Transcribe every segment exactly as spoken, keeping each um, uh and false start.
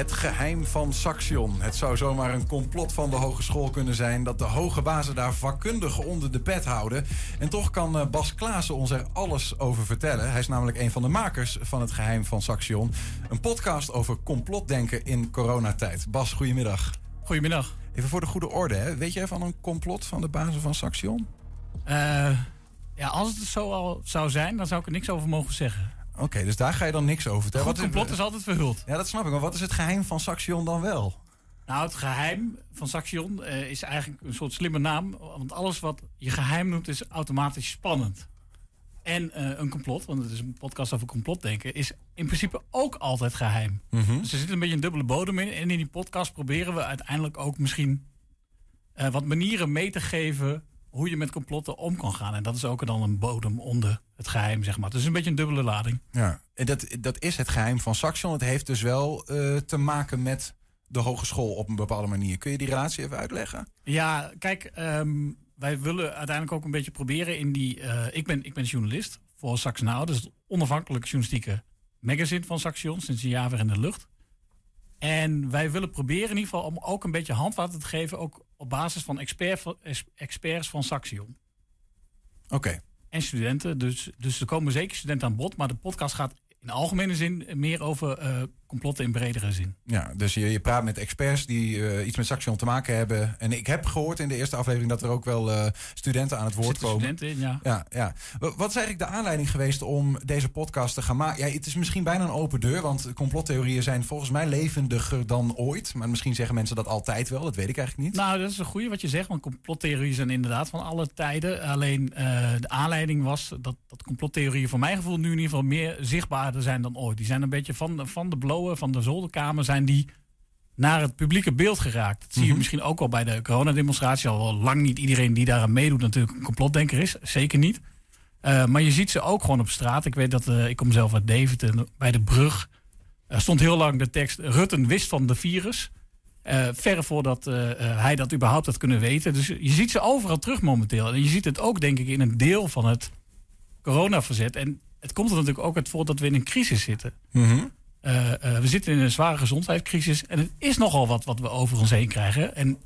Het geheim van Saxion. Het zou zomaar een complot van de hogeschool kunnen zijn dat de hoge bazen daar vakkundig onder de pet houden. En toch kan Bas Klaassen ons er alles over vertellen. Hij is namelijk een van de makers van Het Geheim van Saxion. Een podcast over complotdenken in coronatijd. Bas, goedemiddag. Goedemiddag. Even voor de goede orde, hè. Weet jij van een complot van de bazen van Saxion? Uh, ja, als het zo al zou zijn, dan zou ik er niks over mogen zeggen. Oké, okay, dus daar ga je dan niks over vertellen. Het complot is altijd verhuld. Ja, dat snap ik. Maar wat is het geheim van Saxion dan wel? Nou, het geheim van Saxion uh, is eigenlijk een soort slimme naam. Want alles wat je geheim noemt is automatisch spannend. En uh, een complot, want het is een podcast over complotdenken, is in principe ook altijd geheim. Mm-hmm. Dus er zit een beetje een dubbele bodem in. En in die podcast proberen we uiteindelijk ook misschien uh, wat manieren mee te geven hoe je met complotten om kan gaan. En dat is ook dan een bodem onder het geheim, zeg maar. Dus een beetje een dubbele lading. Ja, en dat, dat is het geheim van Saxion. Het heeft dus wel uh, te maken met de hogeschool op een bepaalde manier. Kun je die relatie even uitleggen? Ja, kijk, um, wij willen uiteindelijk ook een beetje proberen in die... Uh, ik, ben, ik ben journalist voor Saxion Now. Dat is het onafhankelijk journalistieke magazine van Saxion. Sinds een jaar weer in de lucht. En wij willen proberen in ieder geval om ook een beetje handvatten te geven, ook op basis van expert, experts van Saxion. Oké. Okay. En studenten, dus, dus er komen zeker studenten aan bod, maar de podcast gaat in de algemene zin meer over uh, complotten in bredere zin. Ja, dus je, je praat met experts die uh, iets met Saxion te maken hebben. En ik heb gehoord in de eerste aflevering dat er ook wel uh, studenten aan het woord komen. Studenten in, ja. ja. ja. Wat is eigenlijk de aanleiding geweest om deze podcast te gaan maken? Ja, het is misschien bijna een open deur, want complottheorieën zijn volgens mij levendiger dan ooit. Maar misschien zeggen mensen dat altijd wel, dat weet ik eigenlijk niet. Nou, dat is een goede wat je zegt, want complottheorieën zijn inderdaad van alle tijden. Alleen uh, de aanleiding was dat, dat complottheorieën voor mijn gevoel nu in ieder geval meer zichtbaarder zijn dan ooit. Die zijn een beetje van, van de blow van de zolderkamer zijn die naar het publieke beeld geraakt. Dat zie je misschien ook al bij de coronademonstratie. Al lang niet iedereen die daaraan meedoet natuurlijk een complotdenker is. Zeker niet. Uh, maar je ziet ze ook gewoon op straat. Ik weet dat, uh, ik kom zelf uit Deventer, bij de brug uh, stond heel lang de tekst: Rutten wist van de virus. Uh, ver voordat uh, uh, hij dat überhaupt had kunnen weten. Dus je ziet ze overal terug momenteel. En je ziet het ook denk ik in een deel van het coronaverzet. En het komt er natuurlijk ook uit voort dat we in een crisis zitten. Mm-hmm. Uh, uh, we zitten in een zware gezondheidscrisis. En het is nogal wat wat we over ons heen krijgen. En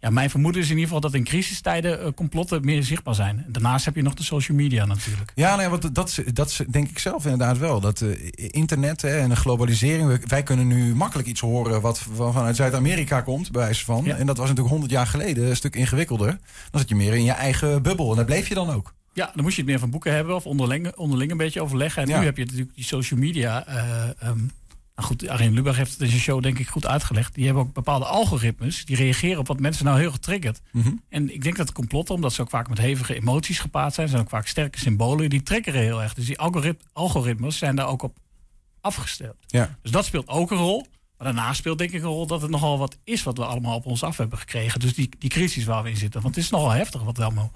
ja, mijn vermoeden is in ieder geval dat in crisistijden uh, complotten meer zichtbaar zijn. Daarnaast heb je nog de social media natuurlijk. Ja, nee, want dat, dat denk ik zelf inderdaad wel. Dat uh, internet hè, en de globalisering. Wij kunnen nu makkelijk iets horen wat vanuit Zuid-Amerika komt, bij wijze van. Ja. En dat was natuurlijk honderd jaar geleden een stuk ingewikkelder. Dan zat je meer in je eigen bubbel. En dat bleef je dan ook. Ja, dan moest je het meer van boeken hebben of onderling, onderling een beetje overleggen. En ja. Nu heb je natuurlijk die social media. Uh, um, Nou goed, Arjen Lubach heeft het in zijn show denk ik goed uitgelegd. Die hebben ook bepaalde algoritmes. Die reageren op wat mensen nou heel getriggerd. Mm-hmm. En ik denk dat complotten, omdat ze ook vaak met hevige emoties gepaard zijn, zijn ook vaak sterke symbolen, die triggeren heel erg. Dus die algorit- algoritmes zijn daar ook op afgesteld. Ja. Dus dat speelt ook een rol. Maar daarna speelt denk ik een rol dat het nogal wat is wat we allemaal op ons af hebben gekregen. Dus die, die crisis waar we in zitten. Want het is nogal heftig wat we allemaal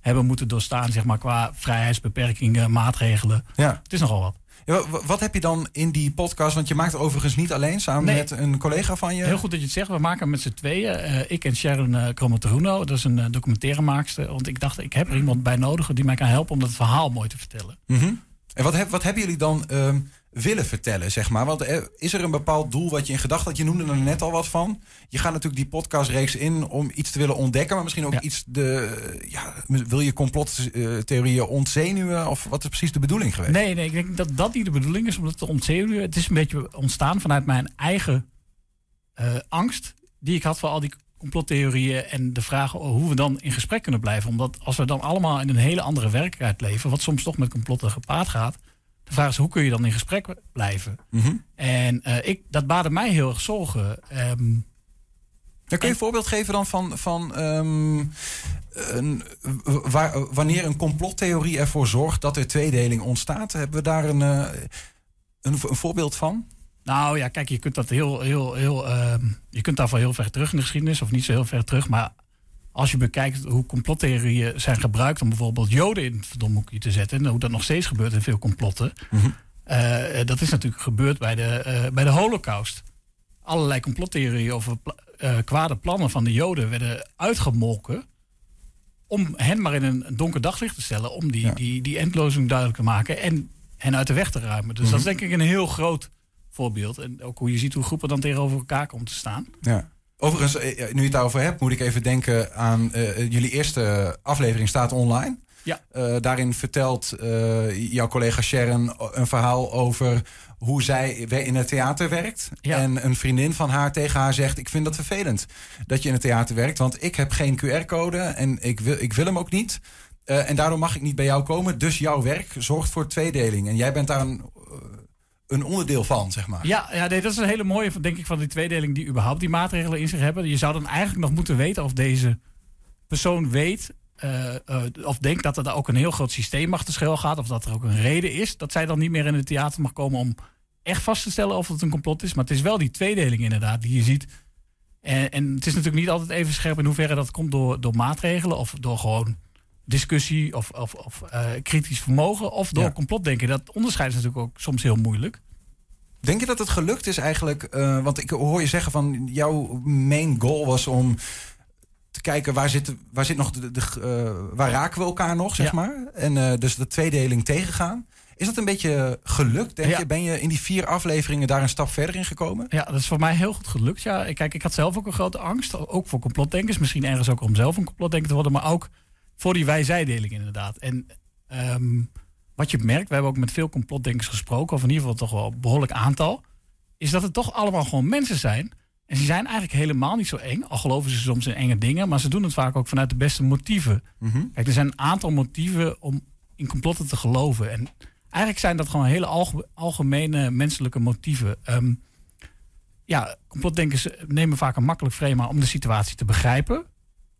hebben moeten doorstaan, zeg maar, qua vrijheidsbeperkingen, maatregelen. Ja. Het is nogal wat. Ja, wat heb je dan in die podcast? Want je maakt overigens niet alleen samen nee, met een collega van je. Heel goed dat je het zegt. We maken hem met z'n tweeën. Uh, ik en Sharon uh, Cromo-Truno. Dat is een uh, documentairemaakster. Want ik dacht, ik heb er iemand bij nodig die mij kan helpen om dat verhaal mooi te vertellen. Mm-hmm. En wat, heb, wat hebben jullie dan uh, willen vertellen, zeg maar? Want uh, is er een bepaald doel wat je in gedachten had? Je noemde er net al wat van. Je gaat natuurlijk die podcastreeks in om iets te willen ontdekken. Maar misschien ook ja. iets de... Uh, ja, wil je complottheorieën ontzenuwen? Of wat is precies de bedoeling geweest? Nee, nee, ik denk dat dat niet de bedoeling is om dat te ontzenuwen. Het is een beetje ontstaan vanuit mijn eigen uh, angst die ik had voor al die complottheorieën en de vraag hoe we dan in gesprek kunnen blijven. Omdat als we dan allemaal in een hele andere werkelijkheid leven, wat soms toch met complotten gepaard gaat, de vraag is hoe kun je dan in gesprek blijven? Mm-hmm. En uh, ik, dat baarde mij heel erg zorgen. Um, Dan kun je een voorbeeld geven dan van, van um, een, waar, wanneer een complottheorie ervoor zorgt dat er tweedeling ontstaat? Hebben we daar een, uh, een, een voorbeeld van? Nou ja, kijk, je kunt dat heel, heel, heel. Uh, je kunt daarvoor heel ver terug in de geschiedenis, of niet zo heel ver terug. Maar als je bekijkt hoe complottheorieën zijn gebruikt om bijvoorbeeld Joden in het verdomhoekje te zetten, en hoe dat nog steeds gebeurt in veel complotten, mm-hmm. uh, dat is natuurlijk gebeurd bij de, uh, bij de Holocaust. Allerlei complottheorieën over pla- uh, kwade plannen van de Joden werden uitgemolken om hen maar in een donker daglicht te stellen, om die, ja. die, die endlozing duidelijk te maken en hen uit de weg te ruimen. Dus mm-hmm. dat is denk ik een heel groot voorbeeld. En ook hoe je ziet hoe groepen dan tegenover elkaar komen te staan. Ja. Overigens, nu je het daarover hebt, moet ik even denken aan uh, jullie eerste aflevering staat online. Ja. Uh, daarin vertelt uh, jouw collega Sharon een verhaal over hoe zij in het theater werkt. Ja. En een vriendin van haar tegen haar zegt, ik vind dat vervelend dat je in het theater werkt. Want ik heb geen Q R-code en ik wil, ik wil hem ook niet. Uh, en daardoor mag ik niet bij jou komen. Dus jouw werk zorgt voor tweedeling. En jij bent daar een, een onderdeel van, zeg maar. Ja, ja nee, dat is een hele mooie, denk ik, van die tweedeling die überhaupt die maatregelen in zich hebben. Je zou dan eigenlijk nog moeten weten of deze persoon weet... Uh, uh, of denkt dat er ook een heel groot systeem achter schuil gaat... of dat er ook een reden is dat zij dan niet meer in het theater mag komen... om echt vast te stellen of het een complot is. Maar het is wel die tweedeling inderdaad die je ziet. En, en het is natuurlijk niet altijd even scherp in hoeverre dat komt door, door maatregelen... of door gewoon discussie of, of, of uh, kritisch vermogen of door ja. complotdenken. Dat onderscheid is natuurlijk ook soms heel moeilijk. Denk je dat het gelukt is eigenlijk? Uh, want ik hoor je zeggen van jouw main goal was om... te kijken waar zit, waar zit nog de, de uh, waar raken we elkaar nog, zeg ja. maar. En uh, dus de tweedeling tegengaan. Is dat een beetje gelukt, denk ja. je? Ben je in die vier afleveringen daar een stap verder in gekomen? Ja, dat is voor mij heel goed gelukt. Ja, kijk, ik had zelf ook een grote angst. Ook voor complotdenkers. Misschien ergens ook om zelf een complotdenker te worden. Maar ook voor die wij-zij-deling inderdaad. En um, wat je merkt, we hebben ook met veel complotdenkers gesproken. Of in ieder geval toch wel een behoorlijk aantal. Is dat het toch allemaal gewoon mensen zijn... En ze zijn eigenlijk helemaal niet zo eng. Al geloven ze soms in enge dingen. Maar ze doen het vaak ook vanuit de beste motieven. Mm-hmm. Kijk, er zijn een aantal motieven om in complotten te geloven. En eigenlijk zijn dat gewoon hele alge- algemene menselijke motieven. Um, ja, complotdenkers nemen vaak een makkelijk frame om de situatie te begrijpen.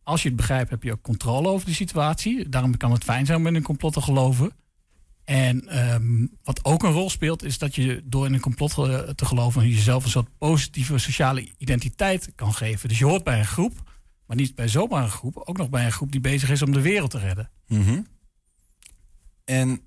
Als je het begrijpt, heb je ook controle over die situatie. Daarom kan het fijn zijn om in een complot te geloven. En um, wat ook een rol speelt, is dat je door in een complot te geloven... jezelf een soort positieve sociale identiteit kan geven. Dus je hoort bij een groep, maar niet bij zomaar een groep... ook nog bij een groep die bezig is om de wereld te redden. Mm-hmm. En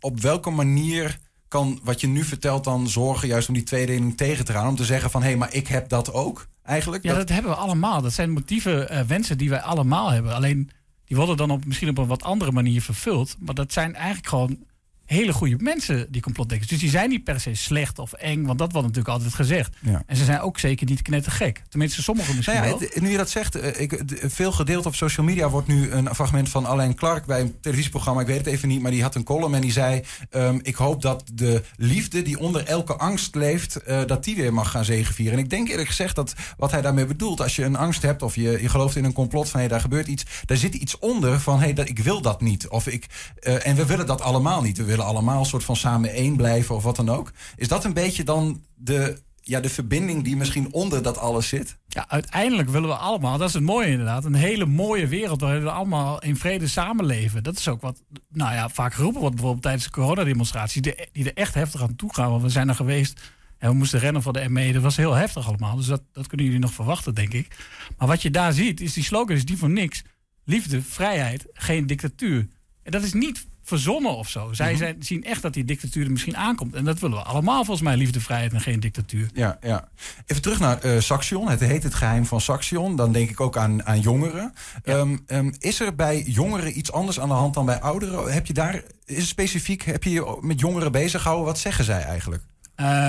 op welke manier kan wat je nu vertelt dan zorgen... juist om die tweedeling tegen te gaan? Om te zeggen van, hé, hey, maar ik heb dat ook eigenlijk? Ja, dat, dat hebben we allemaal. Dat zijn motieven, uh, wensen die wij allemaal hebben. Alleen... die worden dan op, misschien op een wat andere manier vervuld. Maar dat zijn eigenlijk gewoon hele goede mensen, die complotdenkers. Dus die zijn niet per se slecht of eng, want dat wordt natuurlijk altijd gezegd. Ja. En ze zijn ook zeker niet knettergek. Tenminste, sommigen misschien nou ja, wel. Het, nu je dat zegt, ik, veel gedeeld op social media wordt nu een fragment van Alain Clark... bij een televisieprogramma, ik weet het even niet, maar die had een column... en die zei, um, ik hoop dat de liefde die onder elke angst leeft... Uh, dat die weer mag gaan zegevieren. En ik denk eerlijk gezegd dat wat hij daarmee bedoelt... als je een angst hebt of je, je gelooft in een complot van... hé, hey, daar gebeurt iets, daar zit iets onder van... hé, hey, dat, ik wil dat niet. Of ik, uh, en we willen dat allemaal niet, we willen allemaal een soort van samen één blijven of wat dan ook. Is dat een beetje dan de, ja, de verbinding die misschien onder dat alles zit? Ja, uiteindelijk willen we allemaal, dat is het mooie inderdaad... een hele mooie wereld waarin we allemaal in vrede samenleven. Dat is ook wat nou ja, vaak geroepen wordt bijvoorbeeld tijdens de coronademonstratie... Die, die er echt heftig aan toe gaan, want we zijn er geweest... en we moesten rennen voor de M E. Dat was heel heftig allemaal, dus dat, dat kunnen jullie nog verwachten, denk ik. Maar wat je daar ziet, is die slogan is die voor niks. Liefde, vrijheid, geen dictatuur. En dat is niet... verzonnen of zo. Zij zijn, zien echt dat die dictatuur er misschien aankomt. En dat willen we allemaal volgens mij. Liefde, vrijheid en geen dictatuur. Ja, ja. Even terug naar uh, Saxion. Het heet het geheim van Saxion. Dan denk ik ook aan, aan jongeren. Ja. Um, um, is er bij jongeren iets anders aan de hand dan bij ouderen? Heb je daar is specifiek heb je, je met jongeren bezig gehouden? Wat zeggen zij eigenlijk?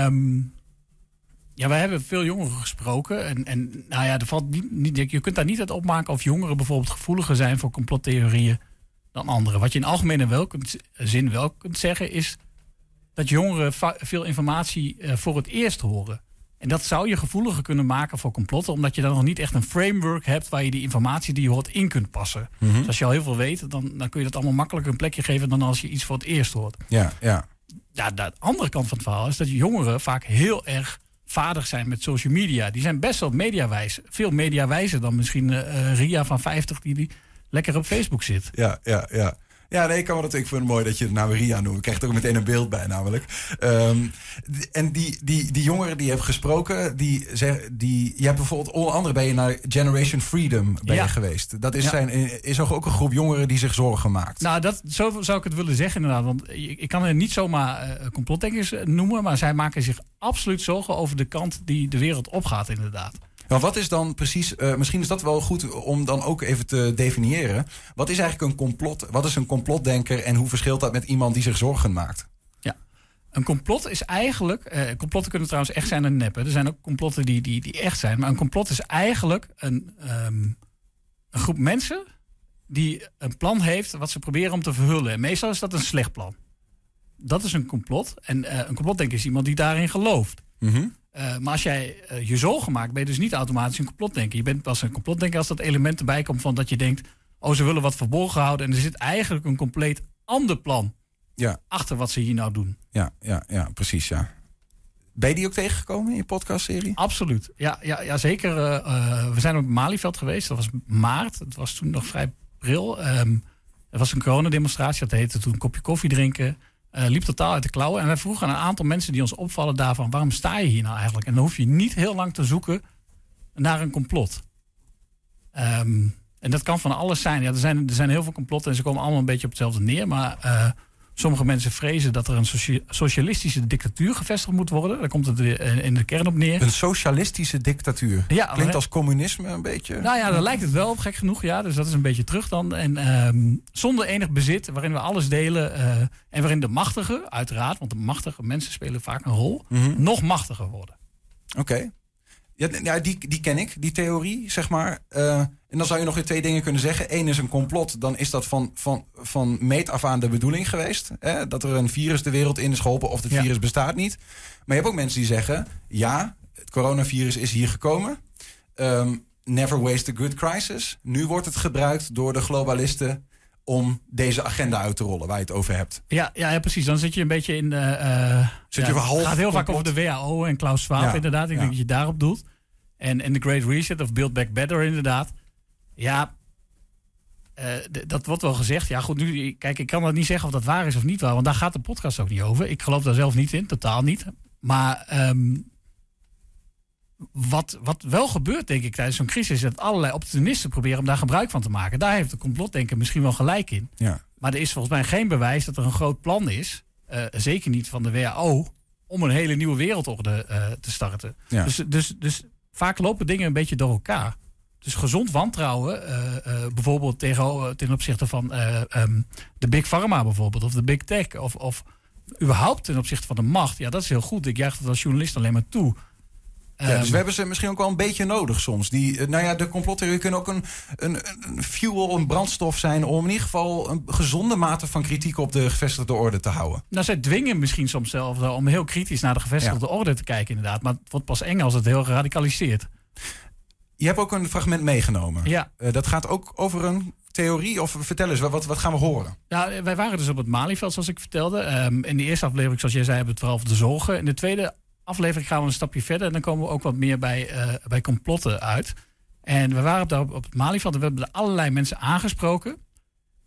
Um, ja, wij hebben veel jongeren gesproken. En, en nou ja, er valt niet, niet, je kunt daar niet uit opmaken of jongeren bijvoorbeeld gevoeliger zijn voor complottheorieën dan anderen. Wat je in algemene wel kunt, zin wel kunt zeggen is dat jongeren va- veel informatie uh, voor het eerst horen. En dat zou je gevoeliger kunnen maken voor complotten, omdat je dan nog niet echt een framework hebt waar je die informatie die je hoort in kunt passen. Mm-hmm. Dus als je al heel veel weet, dan, dan kun je dat allemaal makkelijker een plekje geven dan als je iets voor het eerst hoort. Ja, ja. Ja, de andere kant van het verhaal is dat jongeren vaak heel erg vaardig zijn met social media. Die zijn best wel mediawijs. Veel mediawijzer dan misschien uh, Ria van vijftig die die lekker op Facebook zit. Ja, ja, ja. Ja, nee, ik kan wel dat. Ik vind het mooi dat je de naam Ria noemt. Ik krijg er ook meteen een beeld bij, namelijk. Um, en die, die, die jongeren die je hebt gesproken, die, die, je hebt bijvoorbeeld onder andere ben je naar Generation Freedom ben ja. je geweest. Dat is, ja. zijn, is ook een groep jongeren die zich zorgen maakt. Nou, dat, zo zou ik het willen zeggen inderdaad. Want ik kan er niet zomaar uh, complotdenkers noemen, maar zij maken zich absoluut zorgen over de kant die de wereld opgaat inderdaad. Maar wat is dan precies, uh, misschien is dat wel goed om dan ook even te definiëren. Wat is eigenlijk een complot? Wat is een complotdenker en hoe verschilt dat met iemand die zich zorgen maakt? Ja, Een complot is eigenlijk... Eh, complotten kunnen trouwens echt zijn en neppen. Er zijn ook complotten die, die, die echt zijn. Maar een complot is eigenlijk een, um, een groep mensen die een plan heeft wat ze proberen om te verhullen. En meestal is dat een slecht plan. Dat is een complot. En uh, een complot, denk ik, is iemand die daarin gelooft. Mm-hmm. uh, maar als jij uh, je zorgen maakt, ben je dus niet automatisch een complotdenker. Je bent pas een complotdenker als dat element erbij komt van dat je denkt, oh, ze willen wat verborgen houden. En er zit eigenlijk een compleet ander plan ja. achter wat ze hier nou doen. Ja, ja, ja, precies, ja. Ben je die ook tegengekomen in je podcastserie? Absoluut, ja, ja, ja zeker. Uh, uh, we zijn op Malieveld geweest, dat was maart. Het was toen nog vrij pril. Um, er was een coronademonstratie, dat heette toen een kopje koffie drinken. Uh, liep totaal uit de klauwen. En wij vroegen aan een aantal mensen die ons opvallen daarvan, waarom sta je hier nou eigenlijk? En dan hoef je niet heel lang te zoeken naar een complot. Um, en dat kan van alles zijn. Ja, er zijn, er zijn heel veel complotten en ze komen allemaal een beetje op hetzelfde neer. Maar uh, sommige mensen vrezen dat er een socia- socialistische dictatuur gevestigd moet worden. Daar komt het in de kern op neer. Een socialistische dictatuur? Ja, klinkt maar, als communisme een beetje. Nou ja, daar lijkt het wel op, gek genoeg. Ja, dus dat is een beetje terug dan. En um, zonder enig bezit, waarin we alles delen. Uh, en waarin de machtigen, uiteraard, want de machtige mensen spelen vaak een rol, mm-hmm. nog machtiger worden. Oké. Okay. Ja, ja die, die ken ik, die theorie, zeg maar. Uh, en dan zou je nog weer twee dingen kunnen zeggen. Eén is een complot, dan is dat van, van, van meet af aan de bedoeling geweest. Hè? Dat er een virus de wereld in is geholpen of het ja. virus bestaat niet. Maar je hebt ook mensen die zeggen, ja, het coronavirus is hier gekomen. Um, never waste a good crisis. Nu wordt het gebruikt door de globalisten om deze agenda uit te rollen waar je het over hebt. Ja, ja, ja precies. Dan zit je een beetje in... Uh, zit ja, je half het gaat heel complot. Vaak over de W H O en Klaus Schwab ja, inderdaad. Ik ja. denk dat je daarop doelt. En in de Great Reset of Build Back Better inderdaad. Ja, uh, d- dat wordt wel gezegd. Ja goed, nu kijk, ik kan dat niet zeggen of dat waar is of niet waar. Want daar gaat de podcast ook niet over. Ik geloof daar zelf niet in, totaal niet. Maar um, wat, wat wel gebeurt denk ik tijdens zo'n crisis, is dat allerlei opportunisten proberen om daar gebruik van te maken. Daar heeft de complotdenker misschien wel gelijk in. Ja. Maar er is volgens mij geen bewijs dat er een groot plan is. Uh, zeker niet van de W H O. Om een hele nieuwe wereldorde uh, te starten. Ja. Dus... dus, dus vaak lopen dingen een beetje door elkaar. Dus gezond wantrouwen, uh, uh, bijvoorbeeld tegen, ten opzichte van uh, um, de big pharma bijvoorbeeld, of de big tech, of, of überhaupt ten opzichte van de macht. Ja, dat is heel goed. Ik juich dat als journalist alleen maar toe. Ja, um, dus we hebben ze misschien ook wel een beetje nodig soms. Die, nou ja, de complottheorieën kunnen ook een, een, een fuel, een brandstof zijn om in ieder geval een gezonde mate van kritiek op de gevestigde orde te houden. Nou, zij dwingen misschien soms zelf om heel kritisch naar de gevestigde ja. orde te kijken inderdaad. Maar het wordt pas eng als het heel geradicaliseert. Je hebt ook een fragment meegenomen. Ja. Uh, dat gaat ook over een theorie. Of vertel eens, wat, wat gaan we horen? Nou, wij waren dus op het Malieveld, zoals ik vertelde. Um, in de eerste aflevering, zoals jij zei, hebben we het vooral over de zorgen. In de tweede aflevering gaan we een stapje verder en dan komen we ook wat meer bij, uh, bij complotten uit. En we waren op, de, op het Malieveld en we hebben allerlei mensen aangesproken.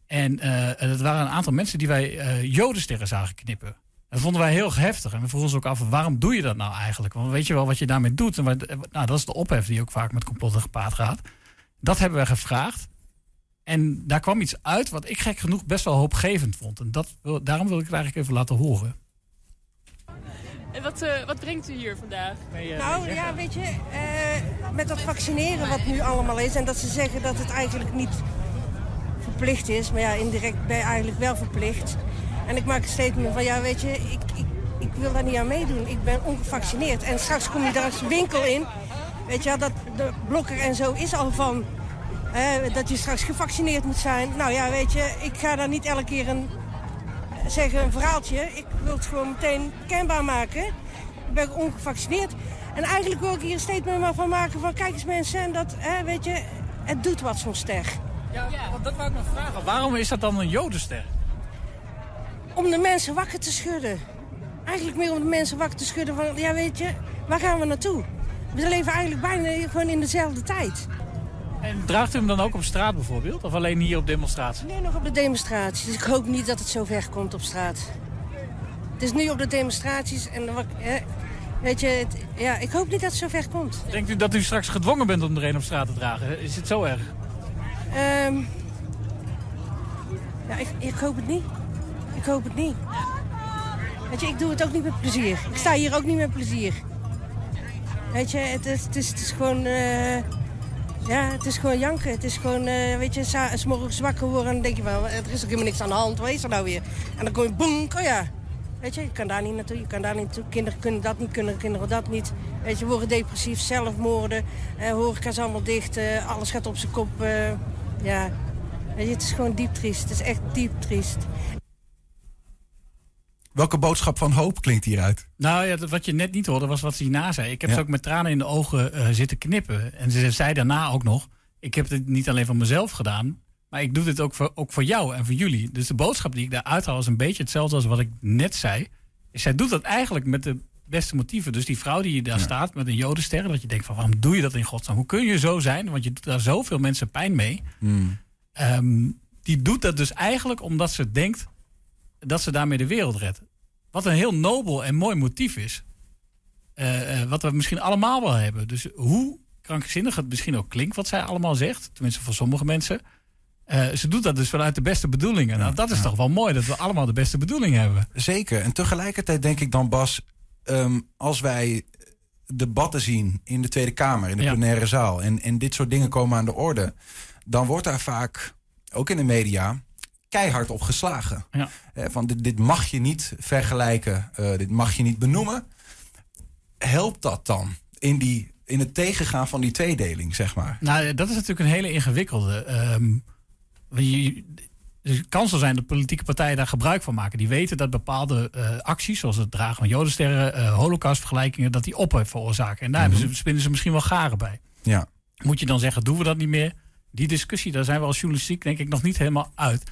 En uh, dat waren een aantal mensen die wij uh, jodensterren zagen knippen. En dat vonden wij heel heftig. En we vroegen ons ook af, waarom doe je dat nou eigenlijk? Want weet je wel wat je daarmee doet? En wat, nou, dat is de ophef die ook vaak met complotten gepaard gaat. Dat hebben wij gevraagd. En daar kwam iets uit wat ik gek genoeg best wel hoopgevend vond. En dat, daarom wil ik het eigenlijk even laten horen. En wat, uh, wat brengt u hier vandaag? Mee, uh, nou mee ja, weet je, uh, met dat vaccineren wat nu allemaal is en dat ze zeggen dat het eigenlijk niet verplicht is, maar ja, indirect ben je eigenlijk wel verplicht. En ik maak een statement van ja, weet je, ik, ik, ik wil daar niet aan meedoen. Ik ben ongevaccineerd en straks kom je daar als winkel in. Weet je, dat de blokker en zo is al van uh, dat je straks gevaccineerd moet zijn. Nou ja, weet je, ik ga daar niet elke keer een... zeggen een verhaaltje. Ik wil het gewoon meteen kenbaar maken. Ik ben ongevaccineerd. En eigenlijk wil ik hier een statement maar van maken van kijk eens mensen, en dat, hè, weet je, het doet wat zo'n ster. Ja, want dat wou ik nog vragen. Waarom is dat dan een jodenster? Om de mensen wakker te schudden. Eigenlijk meer om de mensen wakker te schudden van, ja weet je, waar gaan we naartoe? We leven eigenlijk bijna gewoon in dezelfde tijd. En draagt u hem dan ook op straat bijvoorbeeld? Of alleen hier op demonstratie? Nee, nog op de demonstraties. Dus ik hoop niet dat het zo ver komt op straat. Het is nu op de demonstraties en eh, weet je, het, ja, ik hoop niet dat het zo ver komt. Denkt u dat u straks gedwongen bent om er een op straat te dragen? Is het zo erg? Um, ja, ik, ik hoop het niet. Ik hoop het niet. Weet je, ik doe het ook niet met plezier. Ik sta hier ook niet met plezier. Weet je, het, het, het, is, het is gewoon... Uh, Ja, het is gewoon janken. Het is gewoon, uh, weet je, sa- 's morgens wakker worden en dan denk je wel, er is ook helemaal niks aan de hand. Wat is er nou weer? En dan kom je, boem, oh ja. Weet je, je kan daar niet naartoe, je kan daar niet naartoe. Kinderen kunnen dat niet, kunnen kinderen dat niet. Weet je, worden depressief, zelfmoorden, eh, horeca's allemaal dicht, eh, alles gaat op zijn kop. Eh, ja, weet je, het is gewoon diep triest, het is echt diep triest. Welke boodschap van hoop klinkt hieruit? Nou ja, wat je net niet hoorde was wat ze hierna zei. Ik heb ja. ze ook met tranen in de ogen uh, zitten knippen. En ze zei daarna ook nog, ik heb dit niet alleen voor mezelf gedaan, maar ik doe dit ook voor, ook voor jou en voor jullie. Dus de boodschap die ik daaruit haal is een beetje hetzelfde als wat ik net zei. Zij doet dat eigenlijk met de beste motieven. Dus die vrouw die daar ja. staat met een jodenster, dat je denkt van waarom doe je dat in godsnaam? Hoe kun je zo zijn? Want je doet daar zoveel mensen pijn mee. Hmm. Um, die doet dat dus eigenlijk omdat ze denkt dat ze daarmee de wereld redt. Wat een heel nobel en mooi motief is. Uh, wat we misschien allemaal wel hebben. Dus hoe krankzinnig het misschien ook klinkt wat zij allemaal zegt. Tenminste voor sommige mensen. Uh, ze doet dat dus vanuit de beste bedoelingen. Nou, dat is ja. toch wel mooi dat we allemaal de beste bedoelingen hebben. Zeker. En tegelijkertijd denk ik dan, Bas, Um, als wij debatten zien in de Tweede Kamer, in de ja. plenaire zaal, En, en dit soort dingen komen aan de orde, dan wordt daar vaak, ook in de media, keihard op geslagen. Ja. Van dit, dit mag je niet vergelijken, uh, dit mag je niet benoemen. Helpt dat dan in, die, in het tegengaan van die tweedeling, zeg maar? Nou, dat is natuurlijk een hele ingewikkelde. Um, je, het kan zo zijn dat politieke partijen daar gebruik van maken. Die weten dat bepaalde uh, acties, zoals het dragen van jodensterren, uh, holocaustvergelijkingen, dat die ophef veroorzaken. En daar mm-hmm. hebben ze, spinnen ze misschien wel garen bij. Ja. Moet je dan zeggen, doen we dat niet meer? Die discussie, daar zijn we als journalistiek denk ik nog niet helemaal uit.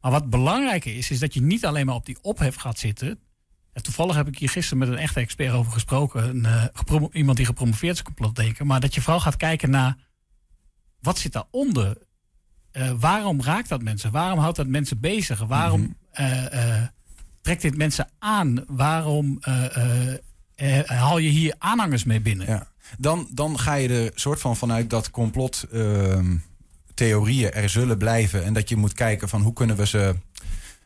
Maar wat belangrijker is, is dat je niet alleen maar op die ophef gaat zitten. En toevallig heb ik hier gisteren met een echte expert over gesproken. Een, uh, gepromo- iemand die gepromoveerd is complotdenker. Maar dat je vooral gaat kijken naar, wat zit daaronder? Uh, waarom raakt dat mensen? Waarom houdt dat mensen bezig? Waarom uh, uh, trekt dit mensen aan? Waarom uh, uh, uh, haal je hier aanhangers mee binnen? Ja. Dan, dan ga je er soort van vanuit dat complot... Uh... theorieën er zullen blijven. En dat je moet kijken van hoe kunnen we ze.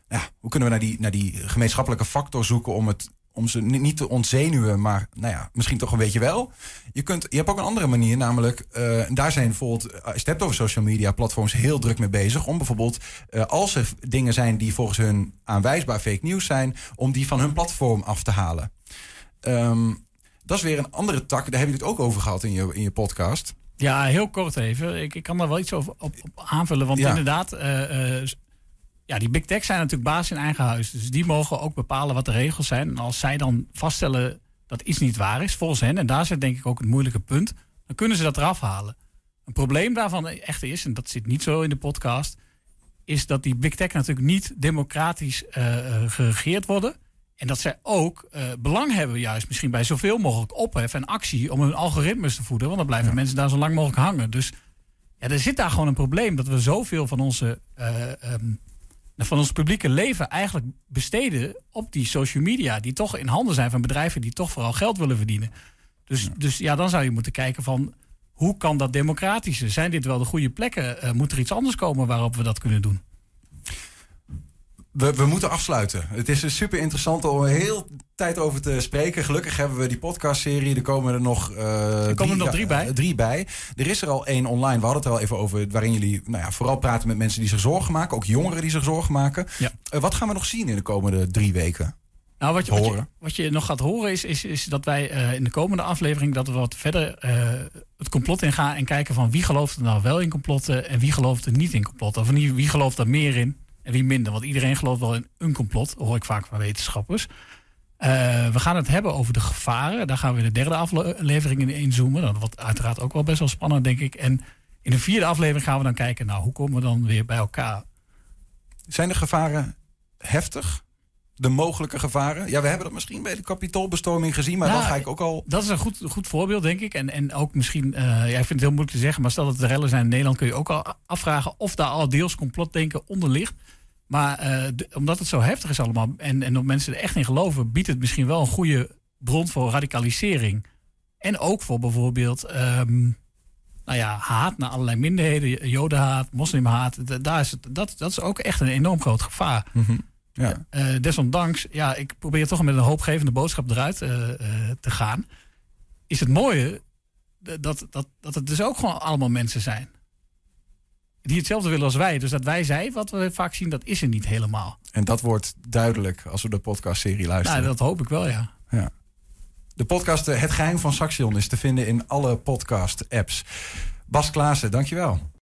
Nou, hoe kunnen we naar die, naar die gemeenschappelijke factor zoeken om het om ze niet te ontzenuwen, maar nou ja, misschien toch een beetje wel. Je kunt, je hebt ook een andere manier, namelijk, uh, daar zijn bijvoorbeeld, als je het hebt over social media platforms, heel druk mee bezig om bijvoorbeeld, uh, als er dingen zijn die volgens hun aanwijsbaar fake news zijn, om die van hun platform af te halen. Um, dat is weer een andere tak, daar heb je het ook over gehad in je, in je podcast. Ja, heel kort even. Ik, ik kan daar wel iets over op, op aanvullen. Want ja. inderdaad, uh, uh, ja, die big tech zijn natuurlijk baas in eigen huis. Dus die mogen ook bepalen wat de regels zijn. En als zij dan vaststellen dat iets niet waar is, volgens hen, en daar zit denk ik ook het moeilijke punt, dan kunnen ze dat eraf halen. Een probleem daarvan echt is, en dat zit niet zo in de podcast, is dat die big tech natuurlijk niet democratisch uh, geregeerd worden. En dat zij ook uh, belang hebben juist misschien bij zoveel mogelijk ophef en actie om hun algoritmes te voeden. Want dan blijven ja. mensen daar zo lang mogelijk hangen. Dus ja, er zit daar gewoon een probleem dat we zoveel van, onze, uh, um, van ons publieke leven eigenlijk besteden op die social media. Die toch in handen zijn van bedrijven die toch vooral geld willen verdienen. Dus ja, dus, ja dan zou je moeten kijken van hoe kan dat democratischer? Zijn dit wel de goede plekken? Uh, moet er iets anders komen waarop we dat kunnen doen? We, we moeten afsluiten. Het is super interessant om heel tijd over te spreken. Gelukkig hebben we die podcastserie. Er komen er nog, uh, er komen drie, er nog drie, bij. Uh, drie bij. Er is er al één online. We hadden het al even over waarin jullie nou ja, vooral praten met mensen die zich zorgen maken. Ook jongeren die zich zorgen maken. Ja. Uh, wat gaan we nog zien in de komende drie weken? Nou, wat, je, wat, je, wat je nog gaat horen is, is, is dat wij uh, in de komende aflevering dat we wat verder uh, het complot in gaan. En kijken van wie gelooft er nou wel in complotten en wie gelooft er niet in complotten. Of wie, wie gelooft er meer in. En wie minder, want iedereen gelooft wel in een complot, hoor ik vaak van wetenschappers. Uh, we gaan het hebben over de gevaren. Daar gaan we in de derde aflevering in inzoomen. Dat wordt uiteraard ook wel best wel spannend, denk ik. En in de vierde aflevering gaan we dan kijken, nou, hoe komen we dan weer bij elkaar? Zijn de gevaren heftig? De mogelijke gevaren? Ja, we hebben dat misschien bij de kapitoolbestorming gezien, maar nou, dan ga ik ook al... Dat is een goed, goed voorbeeld, denk ik. En, en ook misschien, uh, ja, ik vind het heel moeilijk te zeggen, maar stel dat er rellen zijn in Nederland, kun je ook al afvragen of daar al deels complotdenken onder ligt. Maar uh, de, omdat het zo heftig is allemaal en, en dat mensen er echt in geloven, biedt het misschien wel een goede bron voor radicalisering. En ook voor bijvoorbeeld um, nou ja, haat naar allerlei minderheden, jodenhaat, moslimhaat. D- daar is het, dat, dat is ook echt een enorm groot gevaar. Mm-hmm. Ja. Uh, desondanks, ja, ik probeer toch met een hoopgevende boodschap eruit uh, uh, te gaan. Is het mooie dat, dat, dat het dus ook gewoon allemaal mensen zijn. die hetzelfde willen als wij. Dus dat wij zijn, wat we vaak zien, dat is er niet helemaal. En dat wordt duidelijk als we de podcastserie luisteren. Nou, dat hoop ik wel, ja. ja. De podcast Het Geheim van Saxion is te vinden in alle podcast-apps. Bas Klaassen, dankjewel.